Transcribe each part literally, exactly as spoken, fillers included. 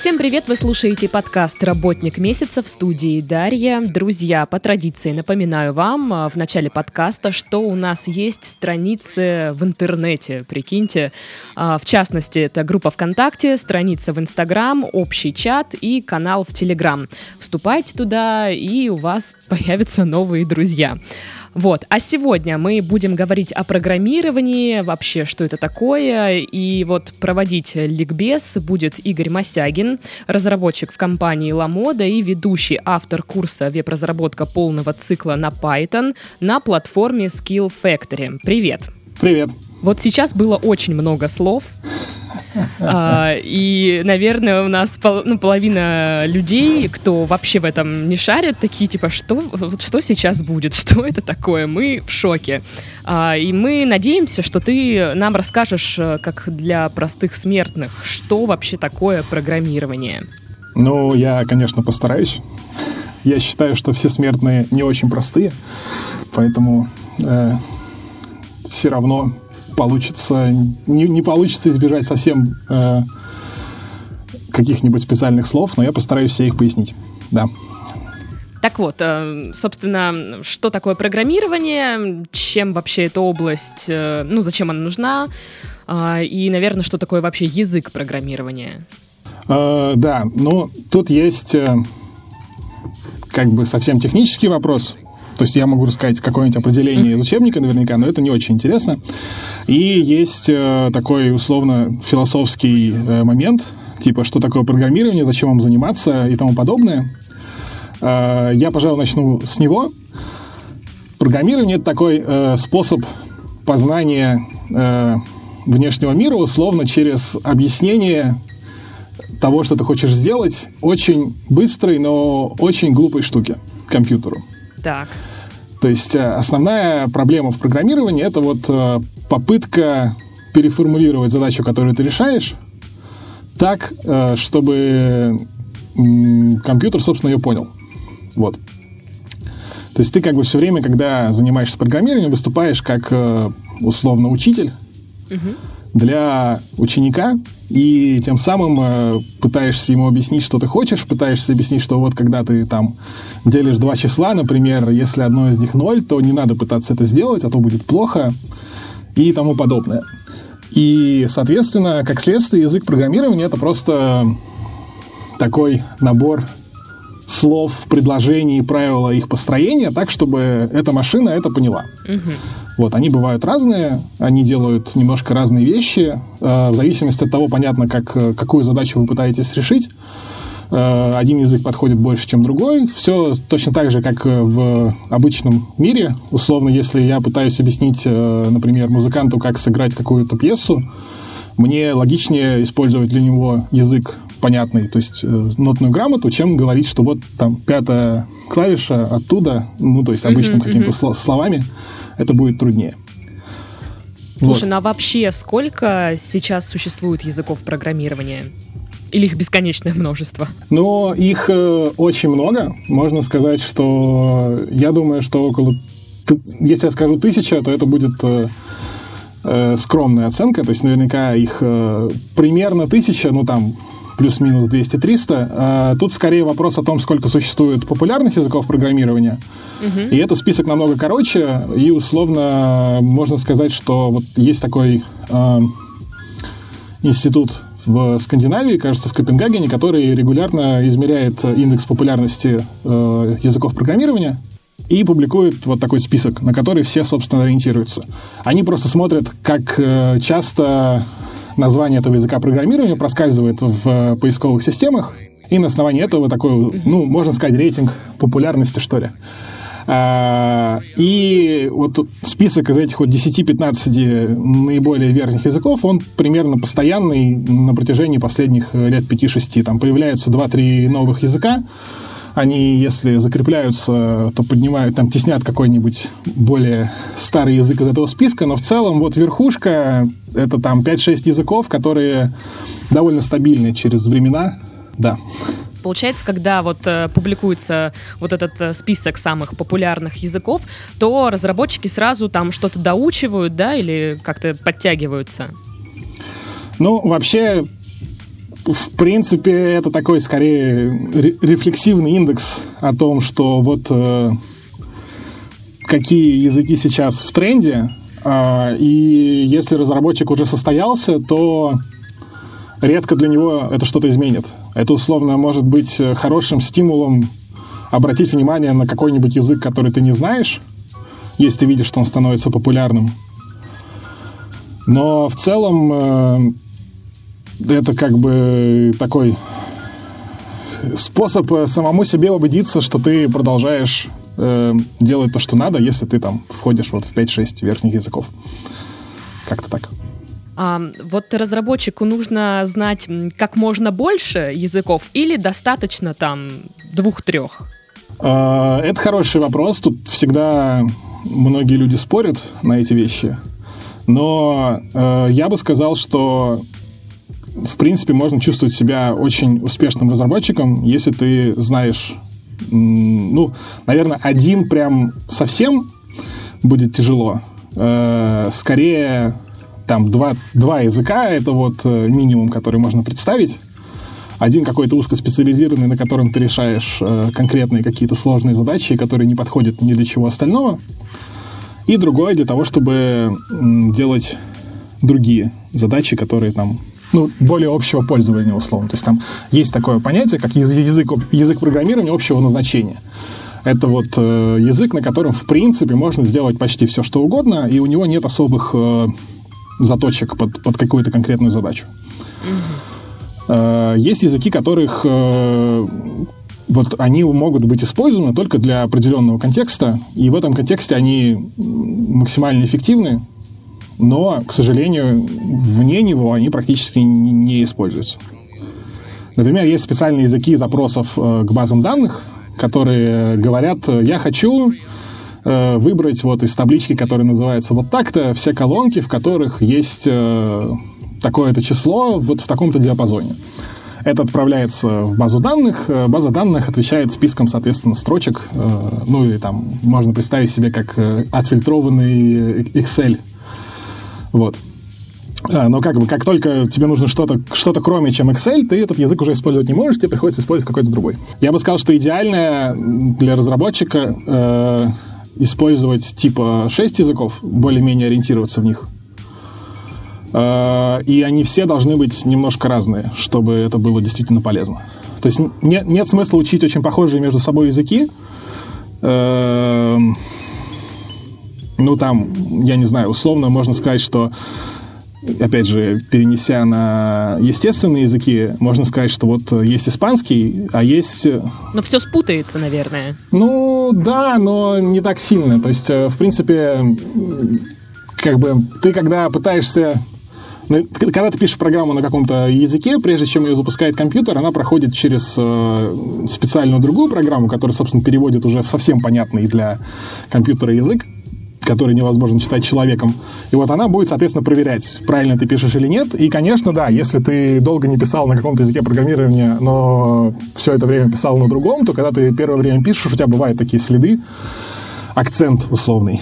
Всем привет! Вы слушаете подкаст «Работник месяца», в студии Дарья. Друзья, по традиции напоминаю вам в начале подкаста, что у нас есть страницы в интернете, прикиньте. В частности, это группа ВКонтакте, страница в Инстаграм, общий чат и канал в Телеграм. Вступайте туда, и у вас появятся новые друзья. Вот. А сегодня мы будем говорить о программировании, вообще, что это такое, и вот проводить ликбез будет Игорь Мосягин, разработчик в компании LaModa и ведущий автор курса «Веб-разработка полного цикла» на Python на платформе SkillFactory. Привет! Привет! Вот сейчас было очень много слов. А, и, наверное, у нас пол, ну, половина людей, кто вообще в этом не шарит, такие типа, что, что сейчас будет, что это такое, мы в шоке. А, и мы надеемся, что ты нам расскажешь, как для простых смертных, что вообще такое программирование. Ну, я, конечно, постараюсь. Я считаю, что все смертные не очень простые, поэтому э, все равно... Получится, не, не получится избежать совсем э, каких-нибудь специальных слов, но я постараюсь все их пояснить. Да. Так вот, э, собственно, что такое программирование, чем вообще эта область, э, ну, зачем она нужна, э, и, наверное, что такое вообще язык программирования? Э, да, ну, тут есть э, как бы совсем технический вопрос. То есть я могу рассказать какое-нибудь определение из учебника наверняка, но это не очень интересно. И есть э, такой условно-философский э, момент, типа, что такое программирование, зачем вам заниматься и тому подобное. Э, я, пожалуй, начну с него. Программирование – это такой э, способ познания э, внешнего мира, условно, через объяснение того, что ты хочешь сделать, очень быстрой, но очень глупой штуки компьютеру. Так. То есть основная проблема в программировании — это вот попытка переформулировать задачу, которую ты решаешь, так, чтобы компьютер, собственно, ее понял. Вот. То есть ты как бы все время, когда занимаешься программированием, выступаешь как, условно, учитель угу. для ученика, и тем самым пытаешься ему объяснить, что ты хочешь, пытаешься объяснить, что вот когда ты там делишь два числа, например, если одно из них ноль, то не надо пытаться это сделать, а то будет плохо и тому подобное. И, соответственно, как следствие, язык программирования — это просто такой набор слов, предложений, правила их построения, так, чтобы эта машина это поняла. Угу. Вот, они бывают разные, они делают немножко разные вещи, э, в зависимости от того, понятно, как, какую задачу вы пытаетесь решить. Э, один язык подходит больше, чем другой. Все точно так же, как в обычном мире. Условно, если я пытаюсь объяснить, э, например, музыканту, как сыграть какую-то пьесу, мне логичнее использовать для него язык понятный, то есть э, нотную грамоту, чем говорить, что вот там пятая клавиша оттуда, ну, то есть обычным mm-hmm, какими-то mm-hmm. словами, это будет труднее. Слушай, вот. А вообще сколько сейчас существует языков программирования? Или их бесконечное множество? Ну, их э, очень много. Можно сказать, что я думаю, что около... Если я скажу тысяча, то это будет... Э, скромная оценка, то есть наверняка их э, примерно тысяча, ну там плюс-минус двести-триста. Э, тут скорее вопрос о том, сколько существует популярных языков программирования. Угу. И этот список намного короче, и условно можно сказать, что вот есть такой э, институт в Скандинавии, кажется, в Копенгагене, который регулярно измеряет индекс популярности э, языков программирования. И публикуют вот такой список, на который все, собственно, ориентируются. Они просто смотрят, как э, часто название этого языка программирования проскальзывает в э, поисковых системах, и на основании этого такой, ну, можно сказать, рейтинг популярности, что ли. А, и вот список из этих вот десять-пятнадцать наиболее верхних языков, он примерно постоянный на протяжении последних лет пяти-шести. Там появляются два-три новых языка. Они, если закрепляются, то поднимают, там, теснят какой-нибудь более старый язык из этого списка, но в целом вот верхушка — это там пять-шесть языков, которые довольно стабильны через времена, да. Получается, когда вот э, публикуется вот этот э, список самых популярных языков, то разработчики сразу там что-то доучивают, да, или как-то подтягиваются? Ну, вообще... в принципе, это такой, скорее, ре- рефлексивный индекс о том, что вот э, какие языки сейчас в тренде, э, и если разработчик уже состоялся, то редко для него это что-то изменит. Это, условно, может быть хорошим стимулом обратить внимание на какой-нибудь язык, который ты не знаешь, если ты видишь, что он становится популярным. Но в целом э, это как бы такой способ самому себе убедиться, что ты продолжаешь э, делать то, что надо, если ты там входишь вот в пять-шесть верхних языков. Как-то так. А, вот разработчику нужно знать как можно больше языков или достаточно там двух-трех? А, это хороший вопрос. Тут всегда многие люди спорят на эти вещи. Но э, я бы сказал, что в принципе можно чувствовать себя очень успешным разработчиком, если ты знаешь, м- ну, наверное, один прям совсем будет тяжело. Э, скорее, там, два, два языка — это вот минимум, который можно представить. Один какой-то узкоспециализированный, на котором ты решаешь э, конкретные какие-то сложные задачи, которые не подходят ни для чего остального. И другое для того, чтобы делать другие задачи, которые там, ну, более общего пользования, условно. То есть там есть такое понятие, как язык, язык программирования общего назначения. Это вот э, язык, на котором, в принципе, можно сделать почти все, что угодно, и у него нет особых э, заточек под, под какую-то конкретную задачу. Mm-hmm. Э, есть языки, которых... Э, Вот они могут быть использованы только для определенного контекста, и в этом контексте они максимально эффективны, но, к сожалению, вне него они практически не используются. Например, есть специальные языки запросов к базам данных, которые говорят: я хочу выбрать вот из таблички, которая называется вот так-то, все колонки, в которых есть такое-то число вот в таком-то диапазоне. Это отправляется в базу данных. База данных отвечает списком, соответственно, строчек. Ну, или там можно представить себе как отфильтрованный Excel. Вот. Но как бы, как только тебе нужно что-то, что-то кроме, чем Excel, ты этот язык уже использовать не можешь, тебе приходится использовать какой-то другой. Я бы сказал, что идеально для разработчика э, использовать типа шесть языков, более-менее ориентироваться в них. И они все должны быть немножко разные, чтобы это было действительно полезно. То есть нет, нет смысла учить очень похожие между собой языки. Ну там, я не знаю, условно можно сказать, что, опять же, перенеся на естественные языки, можно сказать, что вот есть испанский, а есть... Но все спутается, наверное. Ну да, но не так сильно. То есть, в принципе, как бы ты, когда пытаешься... Когда ты пишешь программу на каком-то языке, прежде чем ее запускает компьютер, она проходит через э, специальную другую программу, которая, собственно, переводит уже в совсем понятный для компьютера язык, который невозможно читать человеком. И вот она будет, соответственно, проверять, правильно ты пишешь или нет. И, конечно, да, если ты долго не писал на каком-то языке программирования, но все это время писал на другом, то когда ты первое время пишешь, у тебя бывают такие следы, акцент условный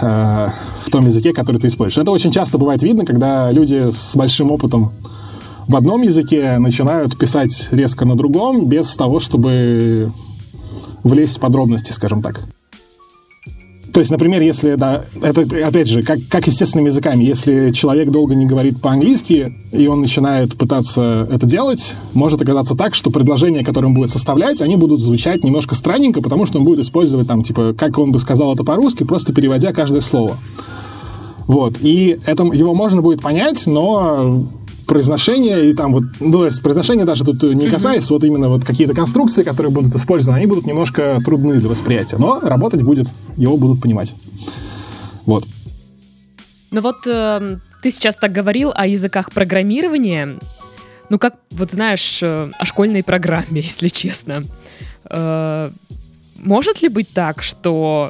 э, в том языке, который ты используешь. Это очень часто бывает видно, когда люди с большим опытом в одном языке начинают писать резко на другом, без того, чтобы влезть в подробности, скажем так. То есть, например, если, да, это, опять же, как, как естественными языками, если человек долго не говорит по-английски, и он начинает пытаться это делать, может оказаться так, что предложения, которые он будет составлять, они будут звучать немножко странненько, потому что он будет использовать, там, типа, как он бы сказал это по-русски, просто переводя каждое слово. Вот. И это, его можно будет понять, но... произношение и там вот, ну, то есть произношение даже тут не касаясь, mm-hmm. вот именно вот какие-то конструкции, которые будут использованы, они будут немножко трудны для восприятия, но работать будет, его будут понимать. Вот. Ну вот э, ты сейчас так говорил о языках программирования, ну как, вот знаешь, э, о школьной программе, если честно. Э, может ли быть так, что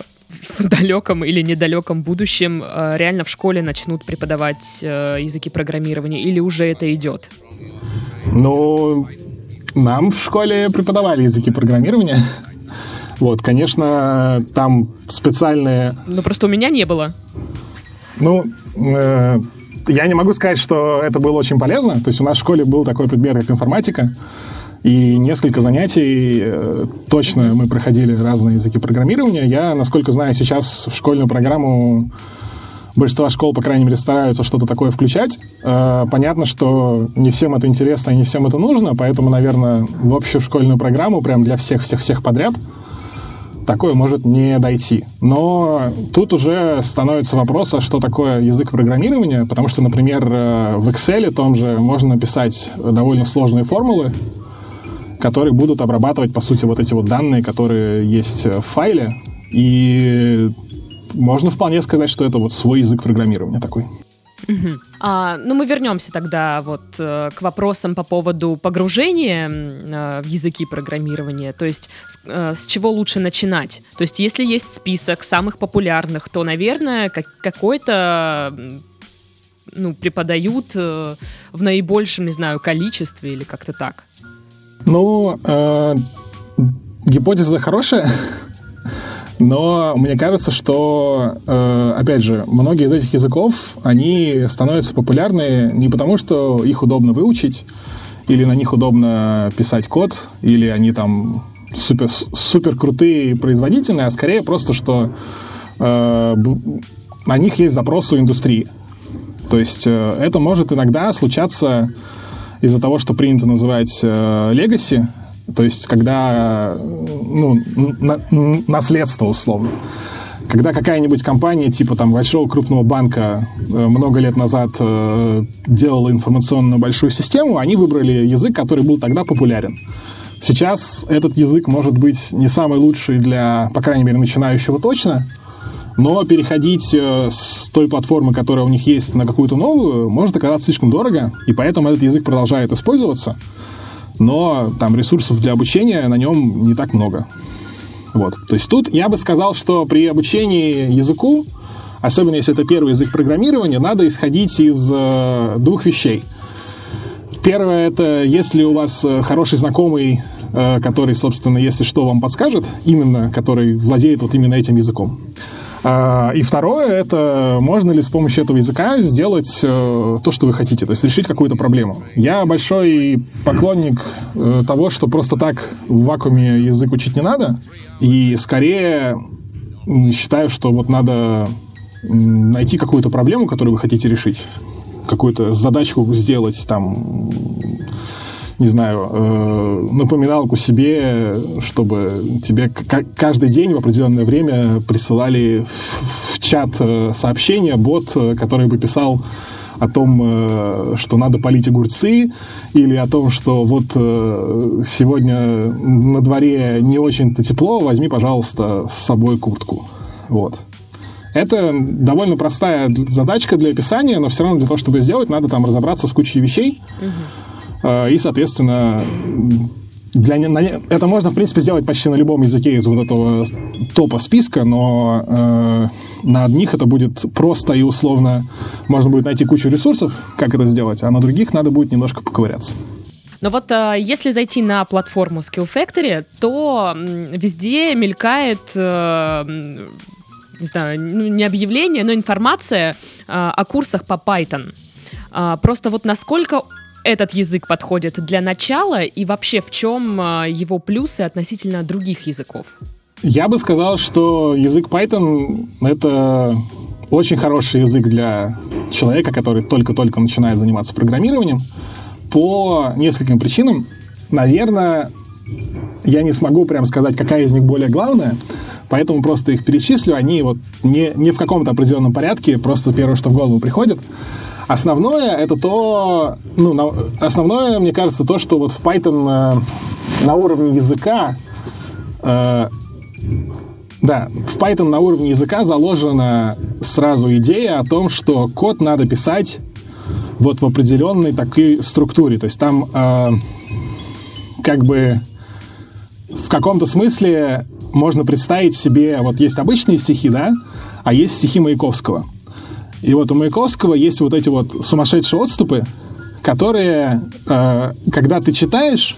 в далеком или недалеком будущем э, реально в школе начнут преподавать э, языки программирования, или уже это идет? Ну, нам в школе преподавали языки программирования. Вот, конечно, там специальные... Ну, просто у меня не было. Ну, э, Я не могу сказать, что это было очень полезно. То есть у нас в школе был такой предмет, как информатика. И несколько занятий точно мы проходили разные языки программирования. Я, насколько знаю, сейчас в школьную программу большинство школ, по крайней мере, стараются что-то такое включать. Понятно, что не всем это интересно и не всем это нужно, поэтому, наверное, в общую школьную программу прям для всех-всех-всех подряд такое может не дойти. Но тут уже становится вопрос, а что такое язык программирования, потому что, например, в Excel том же можно написать довольно сложные формулы, которые будут обрабатывать, по сути, вот эти вот данные, которые есть в файле. И можно вполне сказать, что это вот свой язык программирования такой. Uh-huh. А, ну, мы вернемся тогда вот к вопросам по поводу погружения э, в языки программирования. То есть с, э, с чего лучше начинать? То есть если есть список самых популярных, то, наверное, как, какой-то... ну, преподают э, в наибольшем, не знаю, количестве или как-то так. Ну, э, гипотеза хорошая, но мне кажется, что, э, опять же, многие из этих языков, они становятся популярны не потому, что их удобно выучить, или на них удобно писать код, или они там супер, супер крутые и производительные, а скорее просто, что э, на них есть запрос у индустрии. То есть э, это может иногда случаться... из-за того, что принято называть э, legacy, то есть когда, ну, на, наследство условно, когда какая-нибудь компания типа там большого крупного банка э, много лет назад э, делала информационную большую систему, они выбрали язык, который был тогда популярен. Сейчас этот язык может быть не самый лучший для, по крайней мере, начинающего точно, но переходить с той платформы, которая у них есть, на какую-то новую, может оказаться слишком дорого, и поэтому этот язык продолжает использоваться, но там ресурсов для обучения на нем не так много. Вот. То есть тут я бы сказал, что при обучении языку, особенно если это первый язык программирования, надо исходить из э, двух вещей. Первое — это если у вас хороший знакомый, э, который, собственно, если что, вам подскажет, именно который владеет вот именно этим языком. И второе — это можно ли с помощью этого языка сделать то, что вы хотите, то есть решить какую-то проблему. Я большой поклонник того, что просто так в вакууме язык учить не надо, и скорее считаю, что вот надо найти какую-то проблему, которую вы хотите решить, какую-то задачку сделать, там, не знаю, напоминалку себе, чтобы тебе каждый день в определенное время присылали в чат сообщение, бот, который бы писал о том, что надо полить огурцы, или о том, что вот сегодня на дворе не очень-то тепло, возьми, пожалуйста, с собой куртку. Вот. Это довольно простая задачка для описания, но все равно для того, чтобы сделать, надо там разобраться с кучей вещей. И, соответственно, для, это можно, в принципе, сделать почти на любом языке из вот этого топа списка, но э, на одних это будет просто и условно. Можно будет найти кучу ресурсов, как это сделать, а на других надо будет немножко поковыряться. Но вот э, если зайти на платформу SkillFactory, то везде мелькает... Э, не знаю, не объявление, но информация э, о курсах по Python. Э, просто вот насколько... этот язык подходит для начала, и вообще в чем его плюсы относительно других языков? Я бы сказал, что язык Python — это очень хороший язык для человека, который только-только начинает заниматься программированием, по нескольким причинам. Наверное, я не смогу прям сказать, какая из них более главная, поэтому просто их перечислю. Они вот не, не в каком-то определенном порядке, просто первое, что в голову приходит. Основное — это то, ну, основное, мне кажется, то, что вот в Python э, на уровне языка, э, да, в Python на уровне языка заложена сразу идея о том, что код надо писать вот в определенной такой структуре, то есть там э, как бы в каком-то смысле можно представить себе, вот есть обычные стихи, да, а есть стихи Маяковского. И вот у Маяковского есть вот эти вот сумасшедшие отступы, которые, э, когда ты читаешь,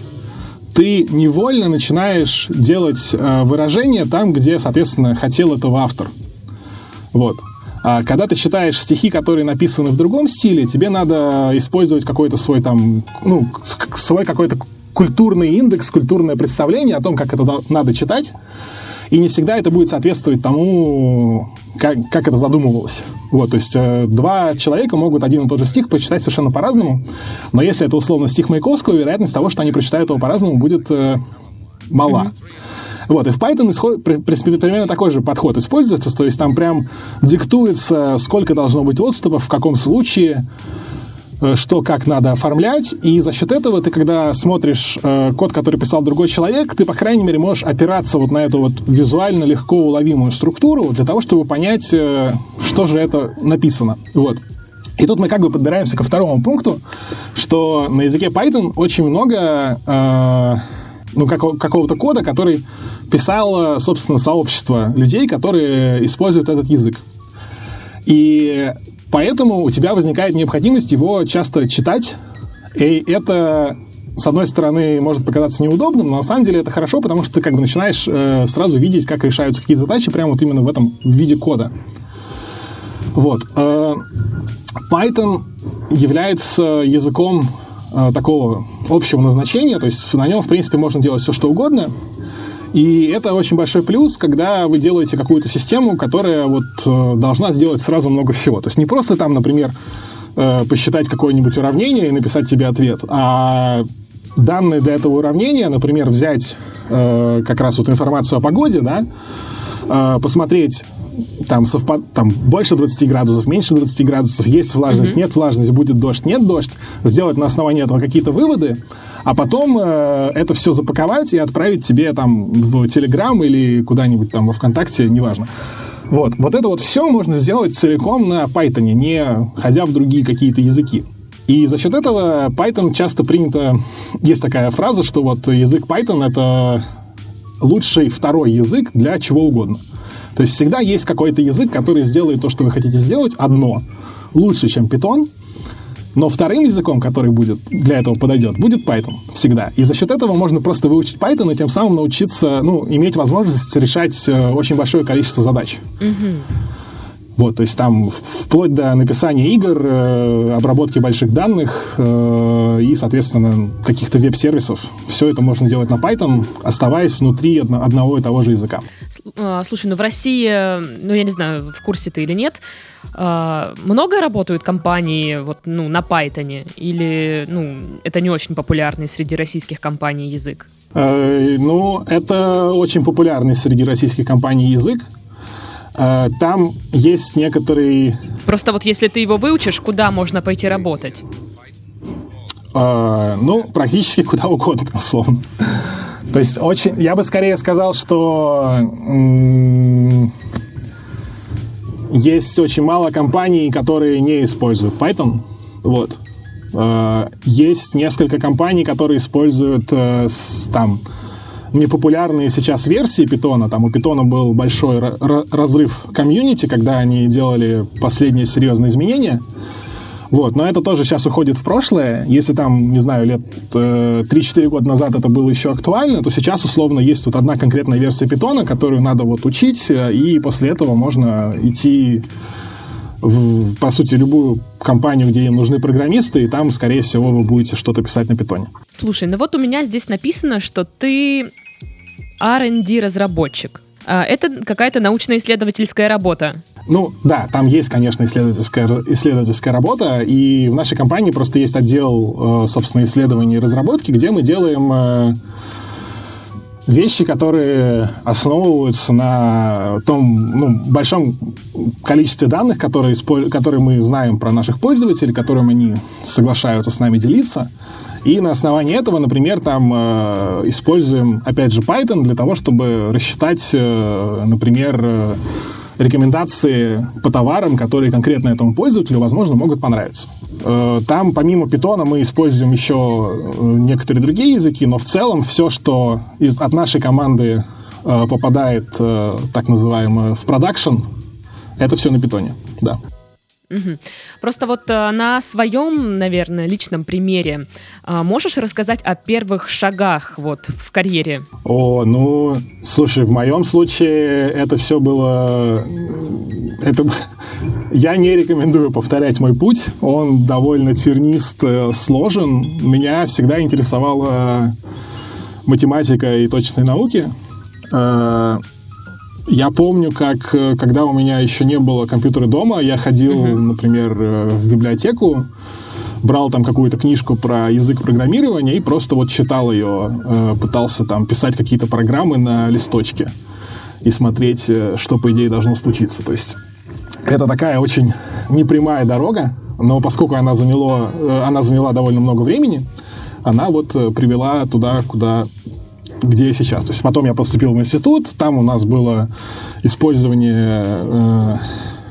ты невольно начинаешь делать э, выражения там, где, соответственно, хотел этого автор. Вот. Когда ты читаешь стихи, которые написаны в другом стиле, тебе надо использовать какой-то свой там, ну, свой какой-то культурный индекс, культурное представление о том, как это надо читать. И не всегда это будет соответствовать тому, как, как это задумывалось. Вот, то есть э, два человека могут один и тот же стих прочитать совершенно по-разному, но если это условно стих Маяковского, вероятность того, что они прочитают его по-разному, будет э, мала. Mm-hmm. Вот, и в Python исход, при, при, при, примерно такой же подход используется, то есть там прям диктуется, сколько должно быть отступов, в каком случае, что как надо оформлять, и за счет этого ты, когда смотришь э, код, который писал другой человек, ты, по крайней мере, можешь опираться вот на эту вот визуально легко уловимую структуру для того, чтобы понять, э, что же это написано. Вот. И тут мы как бы подбираемся ко второму пункту, что на языке Python очень много э, ну, какого- какого-то кода, который писало, собственно, сообщество людей, которые используют этот язык. И поэтому у тебя возникает необходимость его часто читать, и это, с одной стороны, может показаться неудобным, но на самом деле это хорошо, потому что ты как бы начинаешь э, сразу видеть, как решаются какие-то задачи прямо вот именно в этом виде кода. Вот. Э, Python является языком э, такого общего назначения, то есть на нем, в принципе, можно делать все, что угодно. И это очень большой плюс, когда вы делаете какую-то систему, которая вот э, должна сделать сразу много всего. То есть не просто там, например, э, посчитать какое-нибудь уравнение и написать себе ответ, а данные для этого уравнения, например, взять э, как раз вот информацию о погоде, да, э, посмотреть там, совпад... там больше двадцать градусов, меньше двадцать градусов, есть влажность, mm-hmm. нет влажности, будет дождь, нет дождь, сделать на основании этого какие-то выводы, а потом э, это все запаковать и отправить тебе там в Telegram или куда-нибудь там во ВКонтакте, неважно. Вот. Вот это вот все можно сделать целиком на Python, не ходя в другие какие-то языки. И за счет этого Python часто принято... Есть такая фраза, что вот язык Python — это лучший второй язык для чего угодно. То есть всегда есть какой-то язык, который сделает то, что вы хотите сделать, одно, лучше, чем Python, но вторым языком, который будет, для этого подойдет, будет Python всегда. И за счет этого можно просто выучить Python и тем самым научиться, ну, иметь возможность решать очень большое количество задач. Mm-hmm. Вот, то есть там вплоть до написания игр, обработки больших данных и, соответственно, каких-то веб-сервисов. Все это можно делать на Python, оставаясь внутри одного и того же языка. Слушай, ну в России, ну я не знаю, в курсе ты или нет, много работают компании вот, ну, на Python? Или ну, это не очень популярный среди российских компаний язык? Э, ну, это очень популярный среди российских компаний язык. Там есть некоторые... Просто вот если ты его выучишь, куда можно пойти работать? Э, ну, практически куда угодно, условно. То есть очень... Я бы скорее сказал, что м- есть очень мало компаний, которые не используют Python. Вот. Э, есть несколько компаний, которые используют э, с, там... непопулярные сейчас версии Python. Там у Python был большой р- разрыв комьюнити, когда они делали последние серьезные изменения. Вот. Но это тоже сейчас уходит в прошлое. Если там, не знаю, лет э, три-четыре года назад это было еще актуально, то сейчас, условно, есть вот одна конкретная версия Python, которую надо вот учить, и после этого можно идти в, по сути, любую компанию, где им нужны программисты, и там, скорее всего, вы будете что-то писать на Python. Слушай, ну вот у меня здесь написано, что ты... ар энд ди-разработчик. Это какая-то научно-исследовательская работа. Ну, да, там есть, конечно, исследовательская, исследовательская работа, и в нашей компании просто есть отдел, собственно, исследований и разработки, где мы делаем вещи, которые основываются на том, ну, большом количестве данных, которые, которые мы знаем про наших пользователей, которым они соглашаются с нами делиться. И на основании этого, например, там э, используем, опять же, Python для того, чтобы рассчитать, э, например, э, рекомендации по товарам, которые конкретно этому пользователю, возможно, могут понравиться. Э, там, помимо Python, мы используем еще некоторые другие языки, но в целом все, что из, от нашей команды э, попадает, э, так называемое, в продакшн, это все на Python, да. Угу. Просто вот а, на своем, наверное, личном примере а, можешь рассказать о первых шагах вот в карьере? О, ну, слушай, в моем случае это все было... Это, Я не рекомендую повторять мой путь. Он довольно тернист, сложен. Меня всегда интересовала математика и точные науки. Я помню, как когда у меня еще не было компьютера дома, я ходил, uh-huh. например, в библиотеку, брал там какую-то книжку про язык программирования и просто вот читал ее, пытался там писать какие-то программы на листочке и смотреть, что, по идее, должно случиться. То есть это такая очень непрямая дорога, но поскольку она заняла, она заняла довольно много времени, она вот привела туда, куда... где я сейчас. То есть потом я поступил в институт, там у нас было использование, э,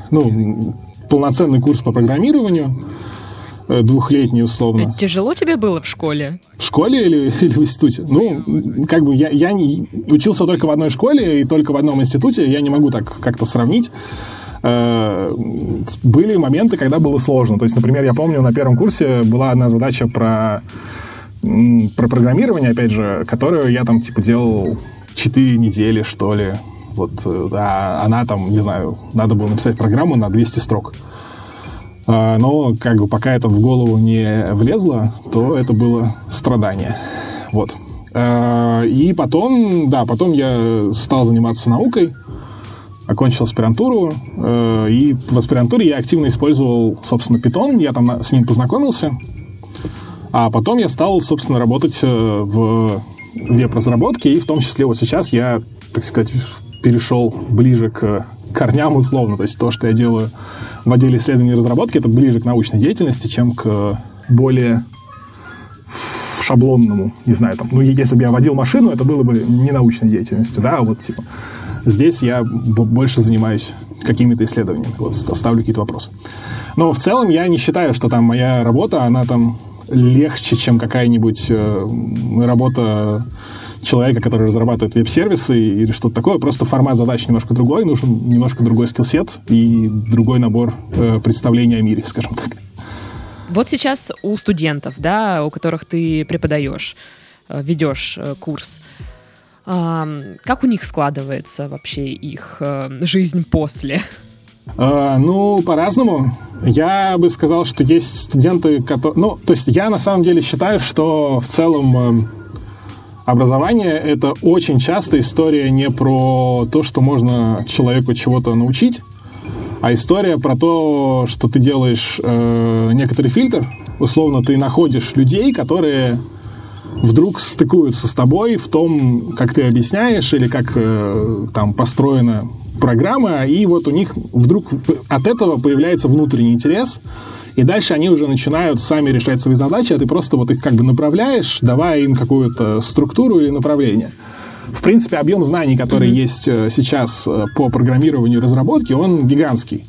ну, полноценный курс по программированию, э, двухлетний условно. Тяжело тебе было в школе? В школе или, или в институте? Ну, как бы я, я не, учился только в одной школе и только в одном институте, я не могу так как-то сравнить. Э, были моменты, когда было сложно. То есть, например, я помню, на первом курсе была одна задача про... про программирование, опять же, которую я там, типа, делал четыре недели, что ли. Вот, а она там, не знаю, надо было написать программу на двести строк. Но, как бы, пока это в голову не влезло, то это было страдание. Вот. И потом, да, потом я стал заниматься наукой, окончил аспирантуру, и в аспирантуре я активно использовал, собственно, Python, я там с ним познакомился. А потом я стал, собственно, работать в веб-разработке, и в том числе вот сейчас я, так сказать, перешел ближе к корням условно. То есть то, что я делаю в отделе исследований и разработки, это ближе к научной деятельности, чем к более шаблонному, не знаю, там, ну, если бы я водил машину, это было бы не научной деятельностью, да, вот, типа, здесь я больше занимаюсь какими-то исследованиями, вот, ставлю какие-то вопросы. Но в целом я не считаю, что там моя работа, она там... легче, чем какая-нибудь э, работа человека, который разрабатывает веб-сервисы или что-то такое. Просто формат задач немножко другой, нужен немножко другой скиллсет и другой набор э, представлений о мире, скажем так. Вот сейчас у студентов, да, у которых ты преподаешь, ведешь курс, э, как у них складывается вообще их э, жизнь после? Э, ну, по-разному. Я бы сказал, что есть студенты, которые... Ну, то есть я на самом деле считаю, что в целом образование — это очень часто история не про то, что можно человеку чего-то научить, а история про то, что ты делаешь э, некоторый фильтр. Условно, ты находишь людей, которые вдруг стыкуются с тобой в том, как ты объясняешь или как э, там построено... программа, и вот у них вдруг от этого появляется внутренний интерес, и дальше они уже начинают сами решать свои задачи, а ты просто вот их как бы направляешь, давая им какую-то структуру или направление. В принципе, объем знаний, который mm-hmm. есть сейчас по программированию и разработке, он гигантский.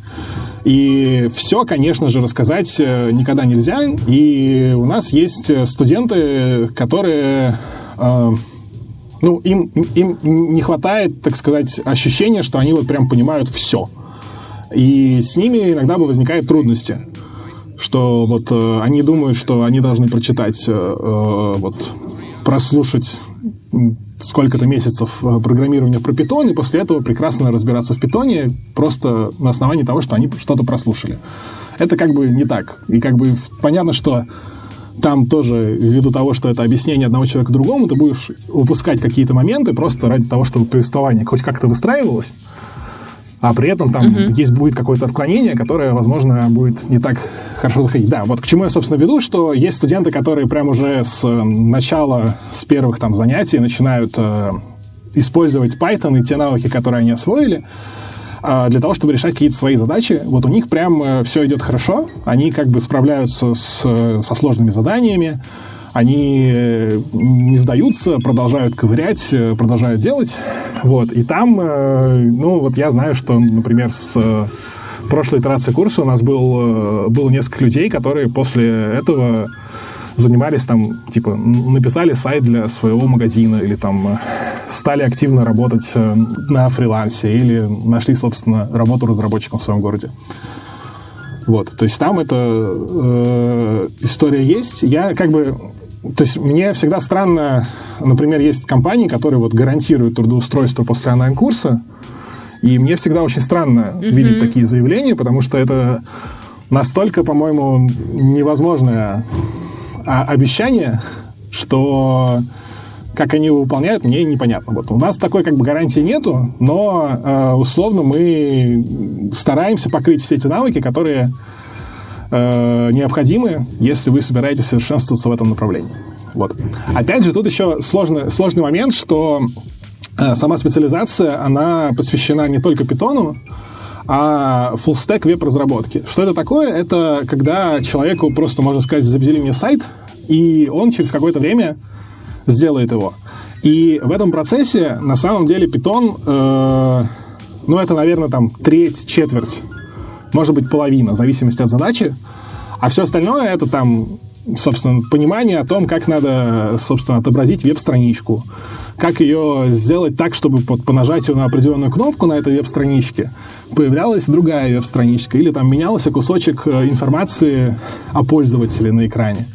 И все, конечно же, рассказать никогда нельзя, и у нас есть студенты, которые... Ну, им, им не хватает, так сказать, ощущения, что они вот прям понимают все. И с ними иногда бы возникают трудности, что вот э, они думают, что они должны прочитать, э, э, вот, прослушать сколько-то месяцев программирования про Python, и после этого прекрасно разбираться в Python просто на основании того, что они что-то прослушали. Это как бы не так. И как бы понятно, что... Там тоже, ввиду того, что это объяснение одного человека другому, ты будешь упускать какие-то моменты просто ради того, чтобы повествование хоть как-то выстраивалось, а при этом там uh-huh. есть будет какое-то отклонение, которое, возможно, будет не так хорошо заходить. Да, вот к чему я, собственно, веду, что есть студенты, которые прям уже с начала, с первых там занятий начинают э, использовать Python и те навыки, которые они освоили, для того, чтобы решать какие-то свои задачи. Вот у них прям все идет хорошо, они как бы справляются с, со сложными заданиями, они не сдаются, продолжают ковырять, продолжают делать. Вот. И там, ну, вот я знаю, что, например, с прошлой итерации курса у нас был, было несколько людей, которые после этого занимались там, типа, написали сайт для своего магазина или там стали активно работать на фрилансе или нашли, собственно, работу разработчиком в своем городе. Вот, то есть там эта э, история есть. Я как бы, то есть мне всегда странно, например, есть компании, которые вот гарантируют трудоустройство после онлайн-курса, И мне всегда очень странно mm-hmm. видеть такие заявления, потому что это настолько, по-моему, невозможное обещание, что как они его выполняют, мне непонятно. Вот. У нас такой как бы гарантии нету, но э, условно мы стараемся покрыть все эти навыки, которые э, необходимы, если вы собираетесь совершенствоваться в этом направлении. Вот. Опять же, тут еще сложный, сложный момент, что э, сама специализация, она посвящена не только Python, а фуллстек веб-разработке. Что это такое? Это когда человеку просто, можно сказать, запилили мне сайт, и он через какое-то время сделает его. И в этом процессе, на самом деле, Python, э, ну, это, наверное, там, треть, четверть, может быть, половина, в зависимости от задачи. А все остальное, это там, собственно, понимание о том, как надо, собственно, отобразить веб-страничку, как ее сделать так, чтобы по нажатию на определенную кнопку на этой веб-страничке появлялась другая веб-страничка, или там менялся кусочек информации о пользователе на экране.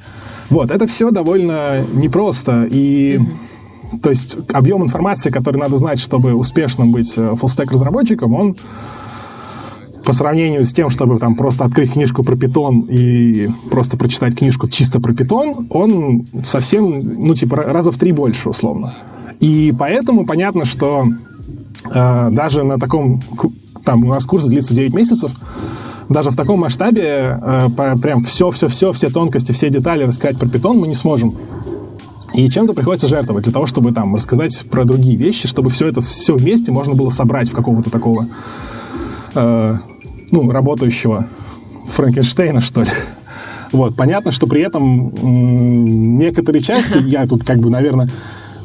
Вот, это все довольно непросто, и, mm-hmm. то есть, объем информации, который надо знать, чтобы успешно быть фуллстек-разработчиком, он по сравнению с тем, чтобы там просто открыть книжку про Python и просто прочитать книжку чисто про Python, он совсем, ну, типа, раза в три больше, условно. И поэтому понятно, что э, даже на таком, там, у нас курс длится девять месяцев, даже в таком масштабе э, прям все-все-все, все тонкости, все детали рассказать про Python мы не сможем. И чем-то приходится жертвовать для того, чтобы там рассказать про другие вещи, чтобы все это все вместе можно было собрать в какого-то такого э, ну, работающего Франкенштейна, что ли. Вот. Понятно, что при этом м- некоторые части, я тут как бы, наверное,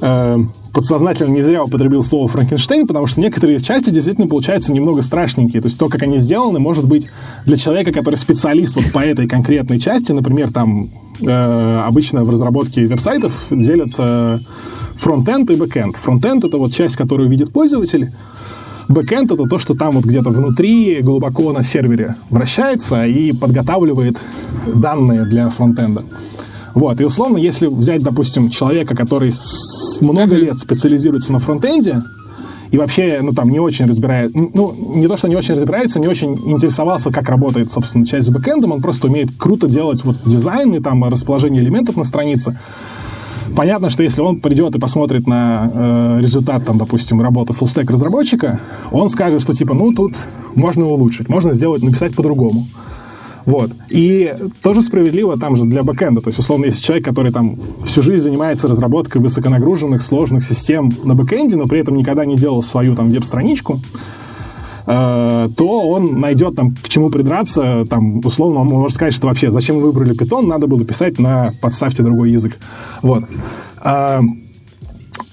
э, подсознательно не зря употребил слово «Франкенштейн», потому что некоторые части действительно получаются немного страшненькие. То есть то, как они сделаны, может быть, для человека, который специалист вот по этой конкретной части, например, там э, обычно в разработке веб-сайтов делятся фронт-энд и бэк-энд. Фронт-энд — это вот часть, которую видит пользователь. Бэк-энд — это то, что там вот где-то внутри, глубоко на сервере вращается и подготавливает данные для фронт-энда. Вот, и условно, если взять, допустим, человека, который много лет специализируется на фронтенде и вообще, ну, там, не очень разбирает, ну, не то, что не очень разбирается, не очень интересовался, как работает, собственно, часть с бэкэндом, он просто умеет круто делать вот дизайн и там расположение элементов на странице. Понятно, что если он придет и посмотрит на э, результат, там, допустим, работы фуллстек-разработчика, он скажет, что, типа, ну, тут можно улучшить, можно сделать, написать по-другому. Вот. И тоже справедливо там же для бэкэнда. То есть, условно, если человек, который там всю жизнь занимается разработкой высоконагруженных, сложных систем на бэкэнде, но при этом никогда не делал свою там веб-страничку, э, то он найдет там к чему придраться. Там, условно, он может сказать, что вообще зачем вы выбрали Python, надо было писать на подставьте другой язык. Вот. Э,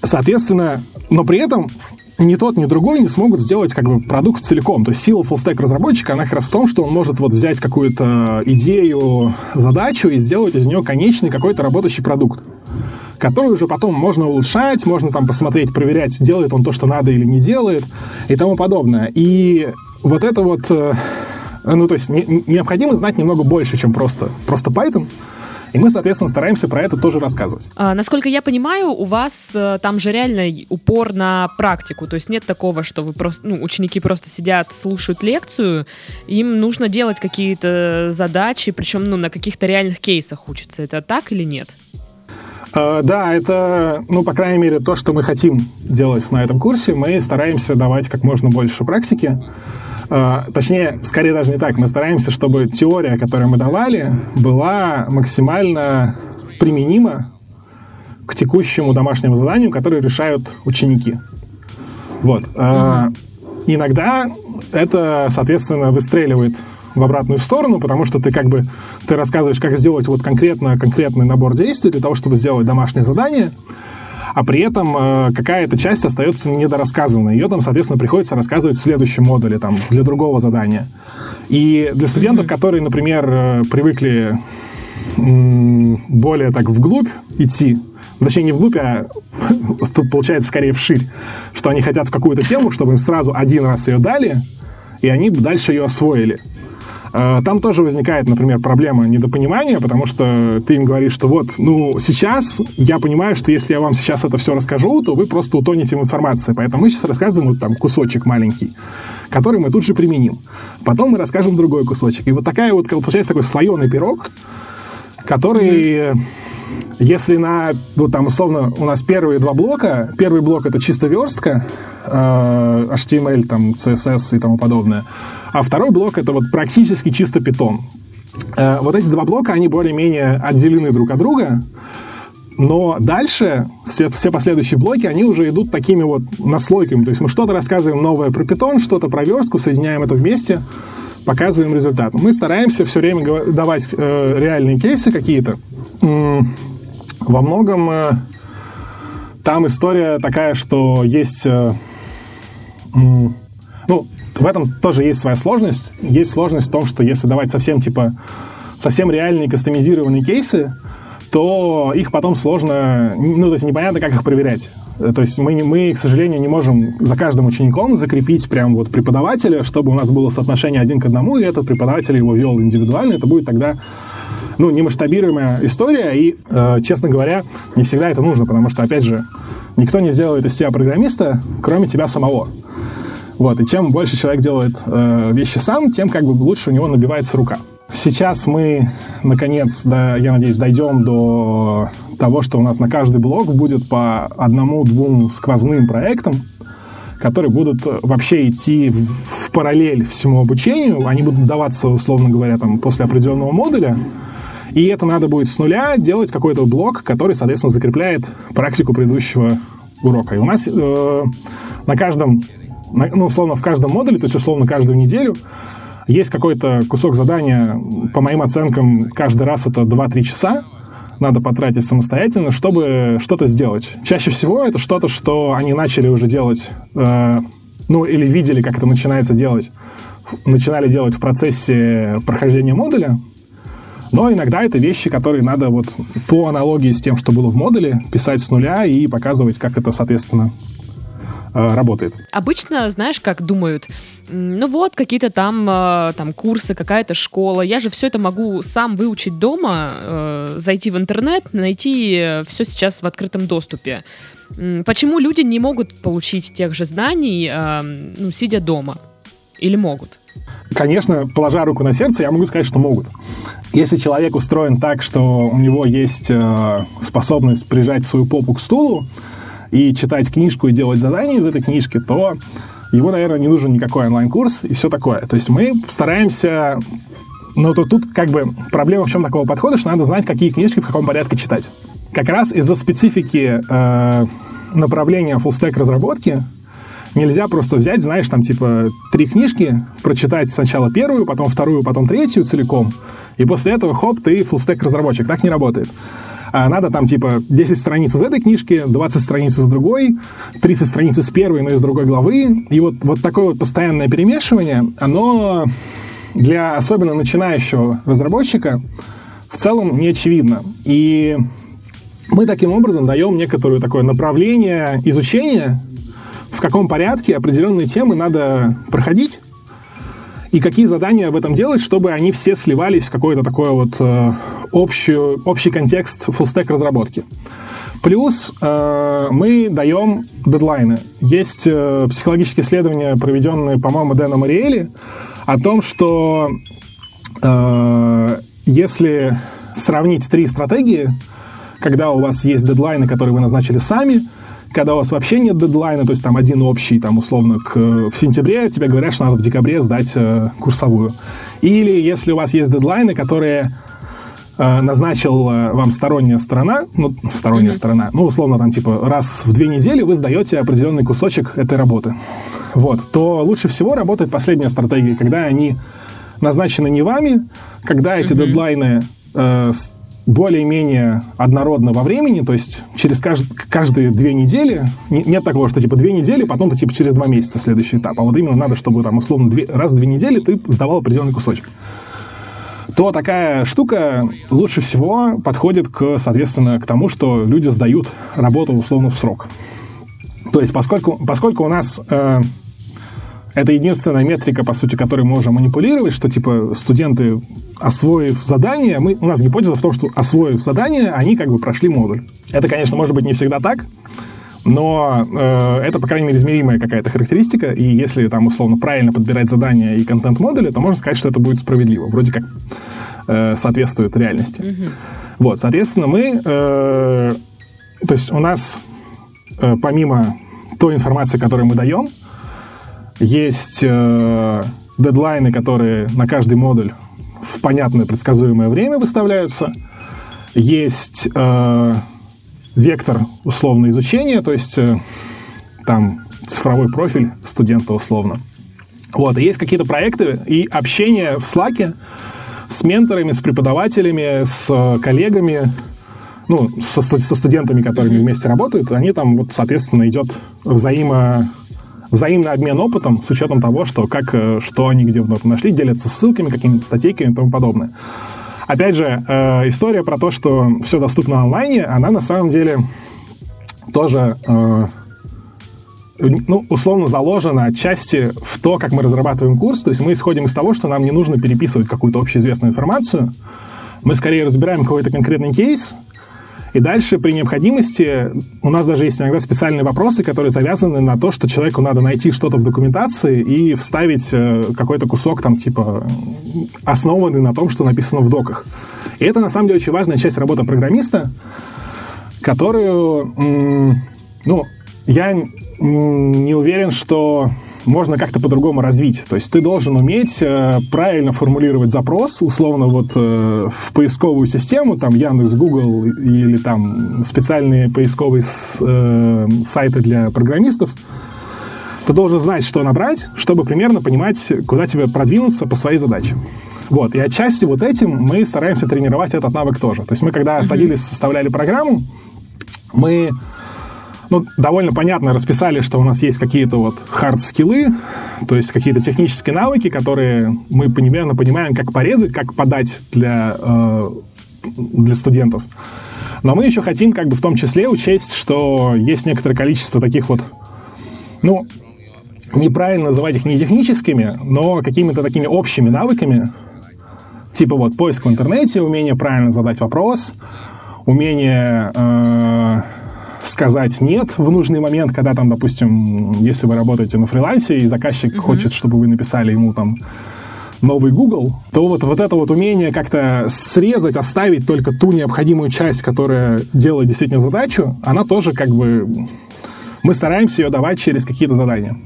соответственно, но при этом ни тот, ни другой не смогут сделать как бы продукт целиком. То есть сила фуллстек-разработчика, она как раз в том, что он может вот взять какую-то идею, задачу и сделать из нее конечный какой-то работающий продукт, который уже потом можно улучшать, можно там посмотреть, проверять, делает он то, что надо или не делает, и тому подобное. И вот это вот, ну то есть не, необходимо знать немного больше, чем просто, просто Python. И мы, соответственно, стараемся про это тоже рассказывать. А, насколько я понимаю, у вас а, там же реально упор на практику. То есть нет такого, что вы просто, ну, ученики просто сидят, слушают лекцию, им нужно делать какие-то задачи, причем, ну, на каких-то реальных кейсах учатся. Это так или нет? А, да, это, ну, по крайней мере, то, что мы хотим делать на этом курсе. Мы стараемся давать как можно больше практики. Точнее, скорее даже не так. Мы стараемся, чтобы теория, которую мы давали, была максимально применима к текущему домашнему заданию, которое решают ученики. Вот. Uh-huh. Иногда это, соответственно, выстреливает в обратную сторону, потому что ты как бы ты рассказываешь, как сделать вот конкретно конкретный набор действий для того, чтобы сделать домашнее задание, а при этом э, какая-то часть остается недорассказанной. Ее там, соответственно, приходится рассказывать в следующем модуле, там, для другого задания. И для студентов, которые, например, э, привыкли м- более так вглубь идти, точнее, не вглубь, а тут получается скорее вширь, что они хотят в какую-то тему, чтобы им сразу один раз ее дали, и они дальше ее освоили. Там тоже возникает, например, проблема недопонимания, потому что ты им говоришь, что вот, ну, сейчас я понимаю, что если я вам сейчас это все расскажу, то вы просто утонете в информации. Поэтому мы сейчас рассказываем вот там кусочек маленький, который мы тут же применим. Потом мы расскажем другой кусочек. И вот такая вот, получается, такой слоеный пирог, который... Если на, ну, там, условно, у нас первые два блока, первый блок — это чисто верстка, э, эйч ти эм эль, там, си эс эс и тому подобное, а второй блок — это вот практически чисто Python. Э, вот эти два блока, они более-менее отделены друг от друга, но дальше все, все последующие блоки, они уже идут такими вот наслойками, то есть мы что-то рассказываем новое про Python, что-то про верстку, соединяем это вместе, показываем результат. Мы стараемся все время давать э, реальные кейсы какие-то. Во многом э, там история такая, что есть... Э, э, ну, в этом тоже есть своя сложность. Есть сложность в том, что если давать совсем, типа, совсем реальные кастомизированные кейсы, то их потом сложно... Ну, то есть непонятно, как их проверять. То есть мы, мы, к сожалению, не можем за каждым учеником закрепить прям вот преподавателя, чтобы у нас было соотношение один к одному, и этот преподаватель его вел индивидуально. Это будет тогда... ну, немасштабируемая история, и, э, честно говоря, не всегда это нужно, потому что, опять же, никто не сделает из тебя программиста, кроме тебя самого. Вот, и чем больше человек делает э, вещи сам, тем как бы лучше у него набивается рука. Сейчас мы, наконец, да, я надеюсь, дойдем до того, что у нас на каждый блок будет по одному-двум сквозным проектам, которые будут вообще идти в параллель всему обучению, они будут даваться, условно говоря, там, после определенного модуля, и это надо будет с нуля делать какой-то блок, который, соответственно, закрепляет практику предыдущего урока. И у нас э, на каждом, на, ну, условно, в каждом модуле, то есть, условно, каждую неделю есть какой-то кусок задания, по моим оценкам, каждый раз это два-три часа надо потратить самостоятельно, чтобы что-то сделать. Чаще всего это что-то, что они начали уже делать, э, ну, или видели, как это начинается делать, начинали делать в процессе прохождения модуля. Но иногда это вещи, которые надо вот по аналогии с тем, что было в модуле, писать с нуля и показывать, как это, соответственно, работает. Обычно, знаешь, как думают, ну вот, какие-то там, там курсы, какая-то школа, я же все это могу сам выучить дома, зайти в интернет, найти все сейчас в открытом доступе. Почему люди не могут получить тех же знаний, ну, сидя дома? Или могут? Конечно, положа руку на сердце, я могу сказать, что могут. Если человек устроен так, что у него есть э, способность прижать свою попу к стулу и читать книжку и делать задания из этой книжки, то его, наверное, не нужен никакой онлайн-курс и все такое. То есть мы стараемся... Но то, тут как бы проблема в чем такого подхода, что надо знать, какие книжки в каком порядке читать. Как раз из-за специфики э, направления фуллстэк-разработки нельзя просто взять, знаешь, там типа три книжки, прочитать сначала первую, потом вторую, потом третью целиком, и после этого, хоп, ты фуллстэк-разработчик. Так не работает. А надо там типа десять страниц из этой книжки, двадцать страниц из другой, тридцать страниц из первой, но из другой главы. И вот, вот такое вот постоянное перемешивание, оно для особенно начинающего разработчика в целом не очевидно. И мы таким образом даем некоторое такое направление изучения, в каком порядке определенные темы надо проходить, и какие задания в этом делать, чтобы они все сливались в какой-то такой вот э, общую, общий контекст фуллстэк-разработки. Плюс э, мы даем дедлайны. Есть э, психологические исследования, проведенные, по-моему, Дэном Мариэли, о том, что э, если сравнить три стратегии, когда у вас есть дедлайны, которые вы назначили сами, когда у вас вообще нет дедлайна, то есть там один общий, там условно, к, в сентябре, тебе говорят, что надо в декабре сдать э, курсовую. Или если у вас есть дедлайны, которые э, назначила вам сторонняя сторона, ну, сторонняя mm-hmm. сторона, ну, условно, там, типа, раз в две недели вы сдаете определенный кусочек этой работы, вот, то лучше всего работает последняя стратегия, когда они назначены не вами, когда эти mm-hmm. дедлайны... Э, более-менее однородно во времени, то есть через кажд... каждые две недели, нет такого, что типа две недели, потом ты типа через два месяца следующий этап, а вот именно надо, чтобы там условно две... раз в две недели ты сдавал определенный кусочек, то такая штука лучше всего подходит к, соответственно, к тому, что люди сдают работу условно в срок. То есть поскольку, поскольку у нас э, Это единственная метрика, по сути, которой мы можем манипулировать, что, типа, студенты, освоив задание, мы, у нас гипотеза в том, что, освоив задание, они как бы прошли модуль. Это, конечно, может быть не всегда так, но э, это, по крайней мере, измеримая какая-то характеристика, и если, там, условно, правильно подбирать задания и контент модули, то можно сказать, что это будет справедливо, вроде как э, соответствует реальности. Mm-hmm. Вот, соответственно, мы... Э, то есть у нас, э, помимо той информации, которую мы даем, есть э, дедлайны, которые на каждый модуль в понятное предсказуемое время выставляются. Есть э, вектор условно изучения, то есть э, там цифровой профиль студента условно. Вот, и есть какие-то проекты и общение в Slack'е с менторами, с преподавателями, с коллегами, ну, со, со студентами, которыми вместе работают. Они там, вот, соответственно, идет взаимо... взаимный обмен опытом с учетом того, что, как, что они где вновь нашли, делятся ссылками, какими-то статейками и тому подобное. Опять же, э, история про то, что все доступно онлайне, она на самом деле тоже, э, ну, условно заложена отчасти в то, как мы разрабатываем курс. То есть мы исходим из того, что нам не нужно переписывать какую-то общеизвестную информацию. Мы скорее разбираем какой-то конкретный кейс, и дальше, при необходимости, у нас даже есть иногда специальные вопросы, которые завязаны на то, что человеку надо найти что-то в документации и вставить какой-то кусок, там, типа, основанный на том, что написано в доках. И это, на самом деле, очень важная часть работы программиста, которую, ну, я не уверен, что можно как-то по-другому развить. То есть ты должен уметь э, правильно формулировать запрос, условно, вот э, в поисковую систему, там, Яндекс, Google или там специальные поисковые с, э, сайты для программистов. Ты должен знать, что набрать, чтобы примерно понимать, куда тебе продвинуться по своей задаче. Вот. И отчасти вот этим мы стараемся тренировать этот навык тоже. То есть мы, когда mm-hmm. садились, составляли программу, мы... Ну, довольно понятно расписали, что у нас есть какие-то вот хард-скиллы, то есть какие-то технические навыки, которые мы примерно понимаем, как порезать, как подать для, э, для студентов. Но мы еще хотим, как бы, в том числе учесть, что есть некоторое количество таких вот, ну, неправильно называть их не техническими, но какими-то такими общими навыками, типа вот поиск в интернете, умение правильно задать вопрос, умение... Э, сказать «нет» в нужный момент, когда там, допустим, если вы работаете на фрилансе, и заказчик mm-hmm. хочет, чтобы вы написали ему там новый Google, то вот, вот это вот умение как-то срезать, оставить только ту необходимую часть, которая делает действительно задачу, она тоже как бы... Мы стараемся ее давать через какие-то задания.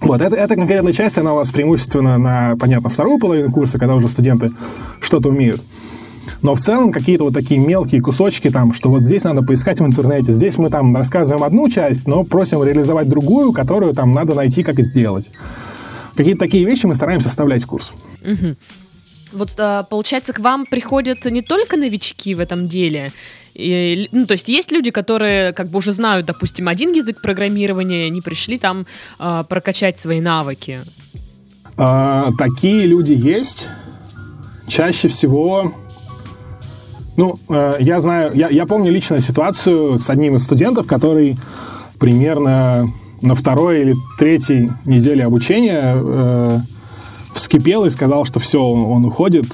Вот, это, эта конкретная часть, она у вас преимущественно на, понятно, вторую половину курса, когда уже студенты что-то умеют. Но в целом какие-то вот такие мелкие кусочки, там, что вот здесь надо поискать в интернете, здесь мы там рассказываем одну часть, но просим реализовать другую, которую там надо найти, как и сделать. Какие-то такие вещи мы стараемся вставлять в курс. Угу. Вот, получается, к вам приходят не только новички в этом деле. И, ну, то есть есть люди, которые как бы уже знают, допустим, один язык программирования, они пришли там а, прокачать свои навыки. А, такие люди есть. Чаще всего... Ну, я знаю, я, я помню личную ситуацию с одним из студентов, который примерно на второй или третьей неделе обучения э, вскипел и сказал, что все, он уходит,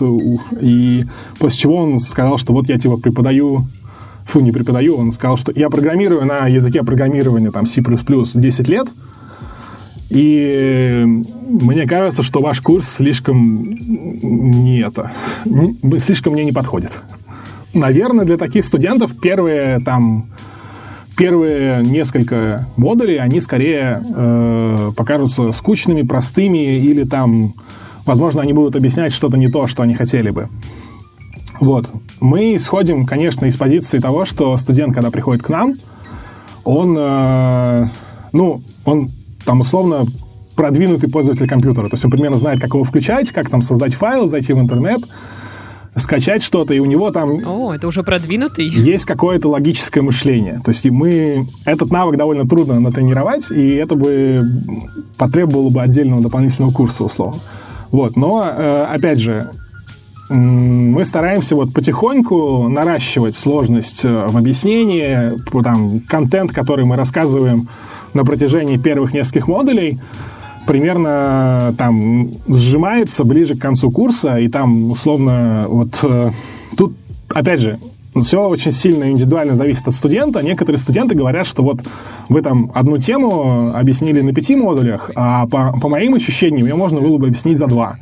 и после чего он сказал, что вот я типа преподаю, фу, не преподаю, он сказал, что я программирую на языке программирования там, C++ десять лет, и мне кажется, что ваш курс слишком не это, не, слишком мне не подходит. Наверное, для таких студентов первые, там, первые несколько модулей, они скорее э, покажутся скучными, простыми, или там, возможно, они будут объяснять что-то не то, что они хотели бы. Вот. Мы исходим, конечно, из позиции того, что студент, когда приходит к нам, он, э, ну, он там условно продвинутый пользователь компьютера. То есть он примерно знает, как его включать, как там создать файл, зайти в интернет, скачать что-то, и у него там... О, это уже продвинутый. Есть какое-то логическое мышление. То есть мы... Этот навык довольно трудно натренировать, и это бы потребовало бы отдельного дополнительного курса, условно. Вот, но, опять же, мы стараемся вот потихоньку наращивать сложность в объяснении, там, контент, который мы рассказываем на протяжении первых нескольких модулей, примерно там сжимается ближе к концу курса, и там условно вот э, тут, опять же, все очень сильно индивидуально зависит от студента. Некоторые студенты говорят, что вот вы там одну тему объяснили на пяти модулях, а по, по моим ощущениям ее можно было бы объяснить за два.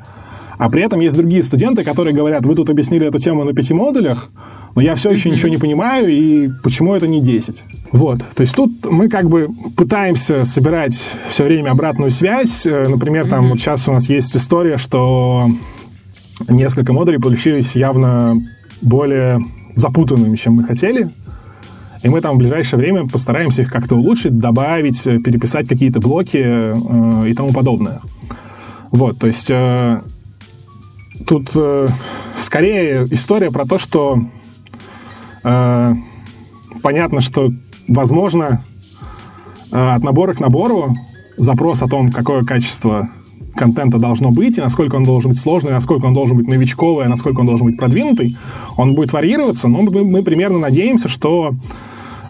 А при этом есть другие студенты, которые говорят, вы тут объяснили эту тему на пяти модулях, но я все еще ничего не понимаю, и почему это не десять? Вот. То есть тут мы как бы пытаемся собирать все время обратную связь. Например, там mm-hmm. вот сейчас у нас есть история, что несколько модулей получились явно более запутанными, чем мы хотели. И мы там в ближайшее время постараемся их как-то улучшить, добавить, переписать какие-то блоки э, и тому подобное. Вот, то есть э, тут э, скорее история про то, что э, понятно, что возможно э, от набора к набору запрос о том, какое качество контента должно быть, и насколько он должен быть сложный, насколько он должен быть новичковый, насколько он должен быть продвинутый, он будет варьироваться, но мы, мы примерно надеемся, что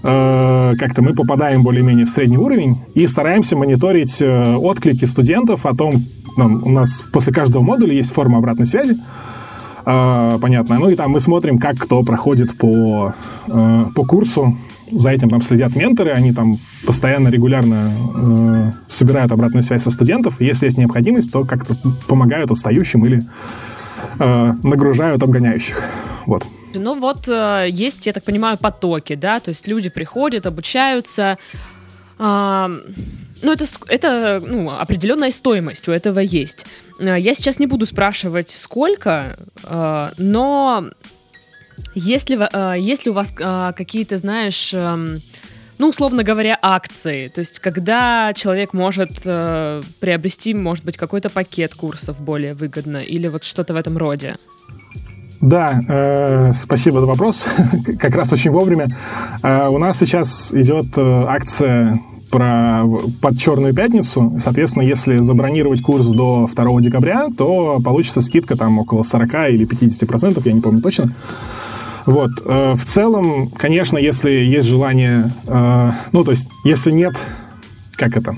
э, как-то мы попадаем более-менее в средний уровень и стараемся мониторить э, отклики студентов о том, там, у нас после каждого модуля есть форма обратной связи, э, понятно, ну и там мы смотрим, как кто проходит по, э, по курсу, за этим там следят менторы, они там постоянно, регулярно э, собирают обратную связь со студентов, и если есть необходимость, то как-то помогают отстающим или э, нагружают обгоняющих. Вот. Ну вот э, есть, я так понимаю, потоки, да, то есть люди приходят, обучаются, э, ну это, это ну, определенная стоимость у этого есть. Я сейчас не буду спрашивать, сколько, э, но... Есть ли, есть ли у вас какие-то, знаешь, ну, условно говоря, акции? То есть, когда человек может приобрести, может быть, какой-то пакет курсов более выгодно или вот что-то в этом роде? Да, э, спасибо за вопрос. Как раз очень вовремя. Э, у нас сейчас идет акция про, под Черную пятницу. Соответственно, если забронировать курс до второго декабря, то получится скидка там около сорок или пятьдесят процентов, я не помню точно. Вот, э, в целом, конечно, если есть желание, э, ну, то есть, если нет, как это,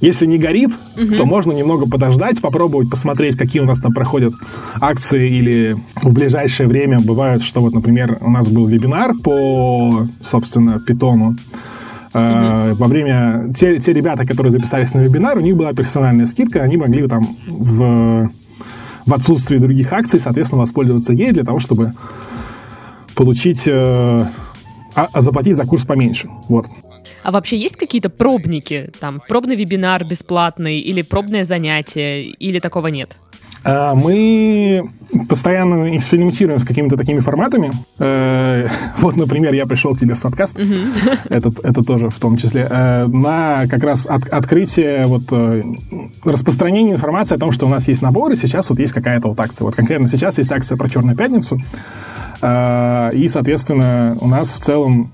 если не горит, угу. то можно немного подождать, попробовать посмотреть, какие у нас там проходят акции, или в ближайшее время бывает, что вот, например, у нас был вебинар по, собственно, питону. Uh-huh. Во время... Те, те ребята, которые записались на вебинар, у них была персональная скидка, они могли там в, в отсутствии других акций, соответственно, воспользоваться ей для того, чтобы получить... Э, а, а заплатить за курс поменьше. Вот. А вообще есть какие-то пробники? Там пробный вебинар бесплатный или пробное занятие? Или такого нет? Мы постоянно экспериментируем с какими-то такими форматами. Вот, например, я пришел к тебе в подкаст, mm-hmm. этот, это тоже в том числе, на как раз от, открытие, вот, распространение информации о том, что у нас есть набор, и сейчас вот есть какая-то вот акция. Вот конкретно сейчас есть акция про Черную пятницу, и, соответственно, у нас в целом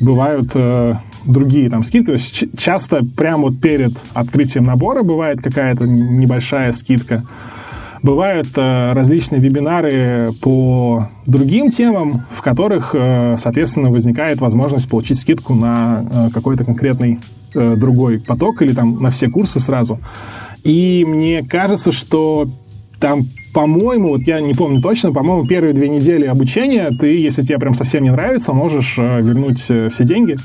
бывают э, другие там скидки. То есть ч- часто прямо вот перед открытием набора бывает какая-то небольшая скидка. Бывают э, различные вебинары по другим темам, в которых, э, соответственно, возникает возможность получить скидку на э, какой-то конкретный э, другой поток или там на все курсы сразу. И мне кажется, что там, по-моему, вот я не помню точно, по-моему, первые две недели обучения ты, если тебе прям совсем не нравится, можешь вернуть все деньги.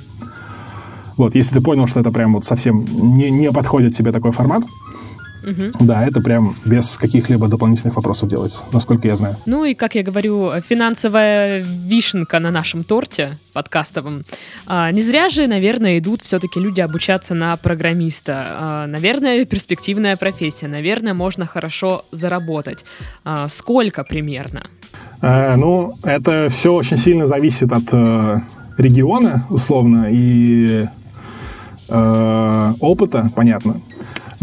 Вот, если ты понял, что это прям вот совсем не, не подходит тебе такой формат. Угу. Да, это прям без каких-либо дополнительных вопросов делается, насколько я знаю. Ну и, как я говорю, финансовая вишенка на нашем торте подкастовом. а, Не зря же, наверное, идут все-таки люди обучаться на программиста. а, Наверное, перспективная профессия. Наверное, можно хорошо заработать. а, Сколько примерно? А, ну, это все очень сильно зависит от э, региона, условно, и э, опыта, понятно.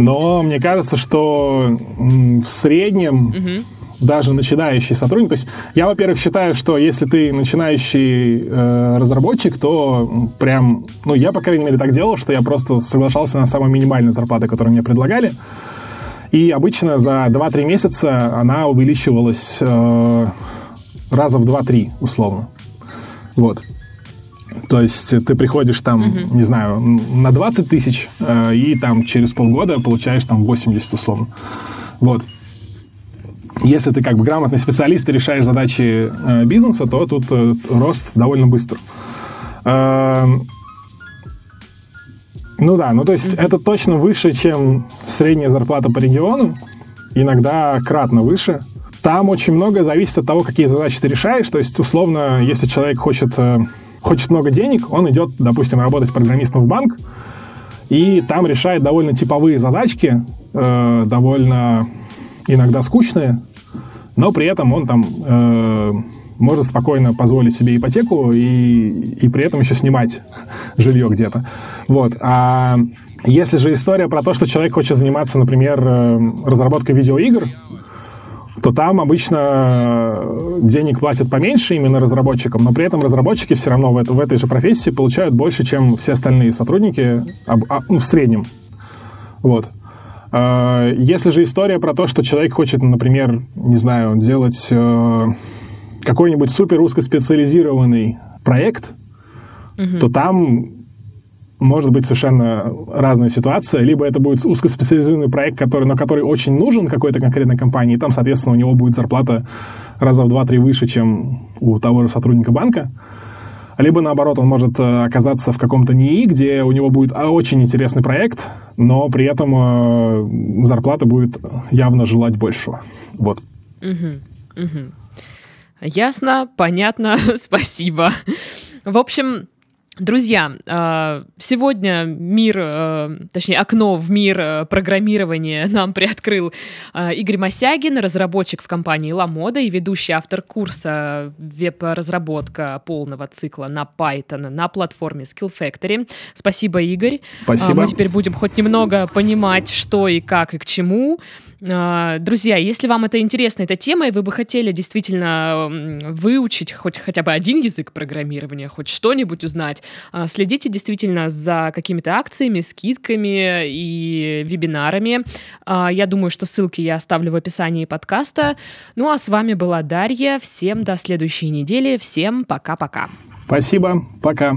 Но мне кажется, что в среднем uh-huh. даже начинающий сотрудник... То есть я, во-первых, считаю, что если ты начинающий э, разработчик, то прям... Ну, я, по крайней мере, так делал, что я просто соглашался на самую минимальную зарплату, которую мне предлагали. И обычно за два-три месяца она увеличивалась э, раза в два-три, условно. Вот. То есть ты приходишь там, uh-huh. не знаю, на двадцать тысяч, э, и там через полгода получаешь там восемьдесят условно. Вот. Если ты как бы грамотный специалист и решаешь задачи э, бизнеса, то тут э, рост довольно быстро. Э, ну да, ну то есть mm-hmm. это точно выше, чем средняя зарплата по региону, иногда кратно выше. Там очень многое зависит от того, какие задачи ты решаешь. То есть, условно, если человек хочет, э, хочет много денег, он идет, допустим, работать программистом в банк, и там решает довольно типовые задачки, э, довольно... иногда скучные, но при этом он там э, может спокойно позволить себе ипотеку и, и при этом еще снимать жилье где-то. Вот. А если же история про то, что человек хочет заниматься, например, разработкой видеоигр, то там обычно денег платят поменьше именно разработчикам, но при этом разработчики все равно в, это, в этой же профессии получают больше, чем все остальные сотрудники, об, а, ну, в среднем. Вот. Если же история про то, что человек хочет, например, не знаю, делать э, какой-нибудь супер узкоспециализированный проект, угу. то там может быть совершенно разная ситуация. Либо это будет узкоспециализированный проект, который, но который очень нужен какой-то конкретной компании, и там, соответственно, у него будет зарплата раза в два-три выше, чем у того же сотрудника банка. Либо, наоборот, он может оказаться в каком-то НИИ, где у него будет очень интересный проект, но при этом зарплата будет явно желать большего. Вот. Угу, угу. Ясно, понятно, спасибо. В общем... Друзья, сегодня мир, точнее, окно в мир программирования нам приоткрыл Игорь Мосягин, разработчик в компании LaModa и ведущий автор курса «Веб-разработка полного цикла» на Python на платформе SkillFactory. Спасибо, Игорь. Спасибо. Мы теперь будем хоть немного понимать, что и как и к чему. Друзья, если вам это интересно, эта тема, и вы бы хотели действительно выучить хоть хотя бы один язык программирования, хоть что-нибудь узнать, следите действительно за какими-то акциями, скидками и вебинарами. Я думаю, что ссылки я оставлю в описании подкаста. Ну а с вами была Дарья. Всем до следующей недели. Всем пока-пока. Спасибо. Пока.